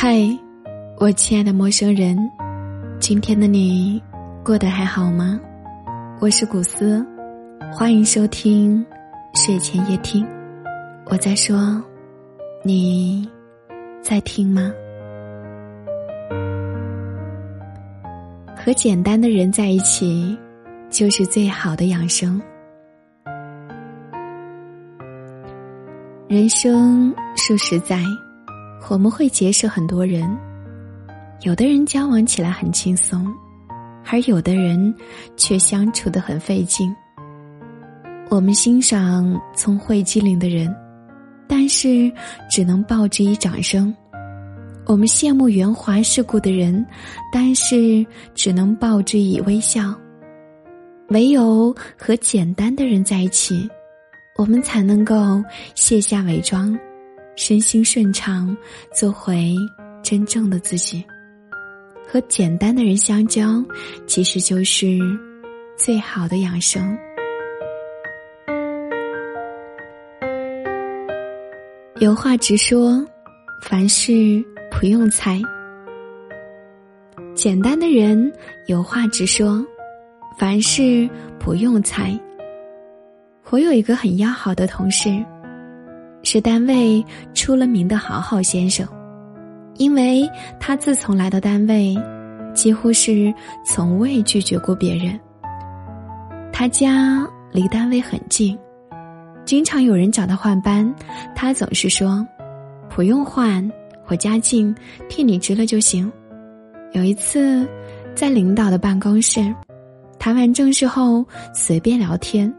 嗨，我亲爱的陌生人，今天的你过得还好吗？我是古斯，欢迎收听睡前夜听。我在说，你在听吗？和简单的人在一起，就是最好的养生。人生数十载，我们会结识很多人，有的人交往起来很轻松，而有的人却相处得很费劲。我们欣赏聪慧机灵的人，但是只能报之以掌声；我们羡慕圆滑世故的人，但是只能报之以微笑。唯有和简单的人在一起，我们才能够卸下伪装，身心顺畅，做回真正的自己。和简单的人相交，其实就是最好的养生。有话直说，凡事不用猜。简单的人有话直说，凡事不用猜。我有一个很要好的同事，是单位出了名的好好先生，因为他自从来到单位，几乎是从未拒绝过别人。他家离单位很近，经常有人找他换班，他总是说不用换，我家近，替你值了就行。有一次在领导的办公室，谈完正事后随便聊天，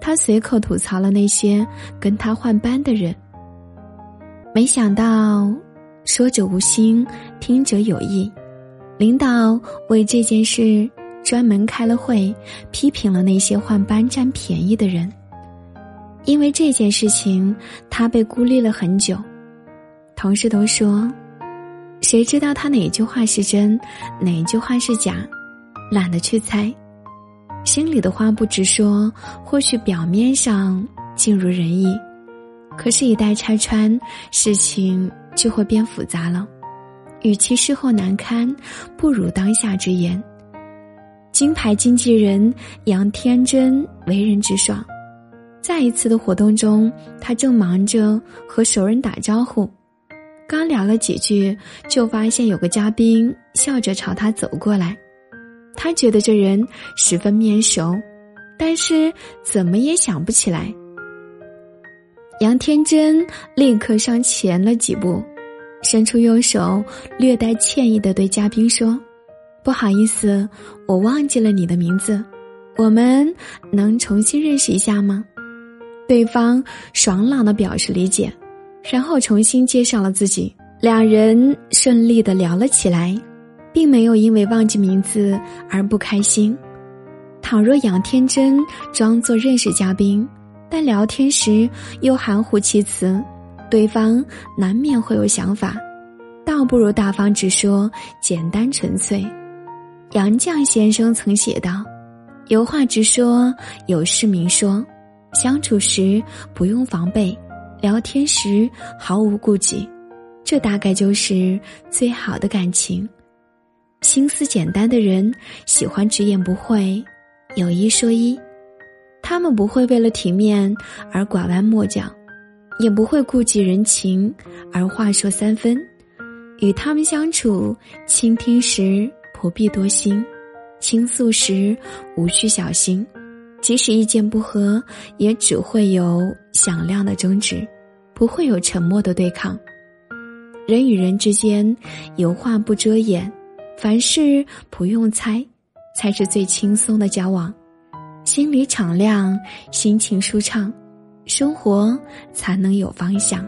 他随口吐槽了那些跟他换班的人。没想到说者无心，听者有意，领导为这件事专门开了会，批评了那些换班占便宜的人。因为这件事情，他被孤立了很久。同事都说，谁知道他哪句话是真，哪句话是假，懒得去猜。心里的话不直说，或许表面上尽如人意，可是一旦拆穿，事情就会变复杂了。与其事后难堪，不如当下直言。金牌经纪人杨天真为人直爽，在一次的活动中，他正忙着和熟人打招呼，刚聊了几句，就发现有个嘉宾笑着朝他走过来。他觉得这人十分面熟，但是怎么也想不起来。杨天真立刻上前了几步，伸出右手，略带歉意地对嘉宾说，不好意思，我忘记了你的名字，我们能重新认识一下吗？对方爽朗地表示理解，然后重新介绍了自己，两人顺利地聊了起来，并没有因为忘记名字而不开心。倘若杨天真装作认识嘉宾，但聊天时又含糊其辞，对方难免会有想法，倒不如大方直说，简单纯粹。杨绛先生曾写道，有话直说，有事明说，相处时不用防备，聊天时毫无顾忌，这大概就是最好的感情。心思简单的人喜欢直言不讳，有一说一，他们不会为了体面而拐弯抹角，也不会顾及人情而话说三分。与他们相处，倾听时不必多心，倾诉时无需小心，即使意见不合，也只会有响亮的争执，不会有沉默的对抗。人与人之间，有话不遮掩，凡事不用猜，才是最轻松的交往。心里敞亮，心情舒畅，生活才能有方向。